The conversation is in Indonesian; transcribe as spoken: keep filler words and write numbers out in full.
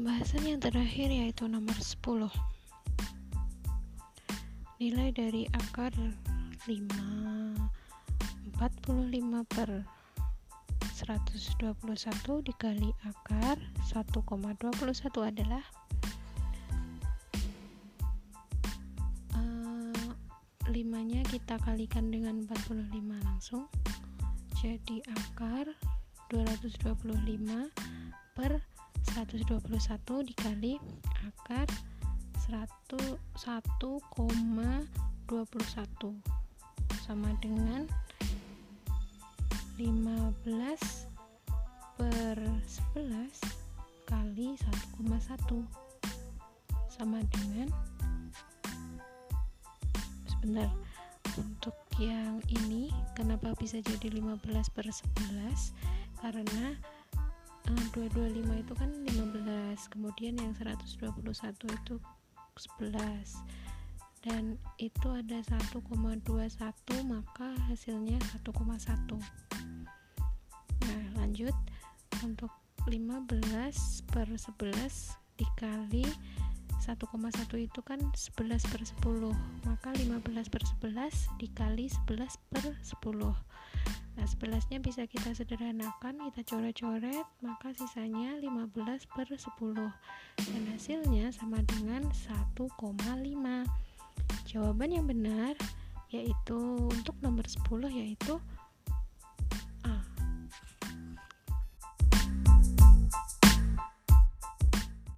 Pembahasan yang terakhir yaitu nomor sepuluh. Nilai dari akar lima, empat puluh lima per seratus dua puluh satu dikali akar satu koma dua puluh satu adalah uh, limanya kita kalikan dengan empat puluh lima langsung, jadi akar dua ratus dua puluh lima per seratus dua puluh satu dikali akar satu koma dua puluh satu sama dengan lima belas per sebelas kali satu koma satu sama dengan, sebentar, untuk yang ini kenapa bisa jadi lima belas per sebelas, karena eh, dua ratus dua puluh lima itu kan lima belas, kemudian yang seratus dua puluh satu itu sebelas, dan itu ada satu koma dua satu, maka hasilnya satu koma satu. Nah, lanjut untuk lima belas per sebelas dikali satu koma satu itu kan sebelas per sepuluh, maka lima belas per sebelas dikali sebelas per sepuluh. Nah, sebelasnya bisa kita sederhanakan, kita coret-coret, maka sisanya lima belas per sepuluh, dan hasilnya sama dengan satu koma lima. Jawaban yang benar yaitu untuk nomor sepuluh yaitu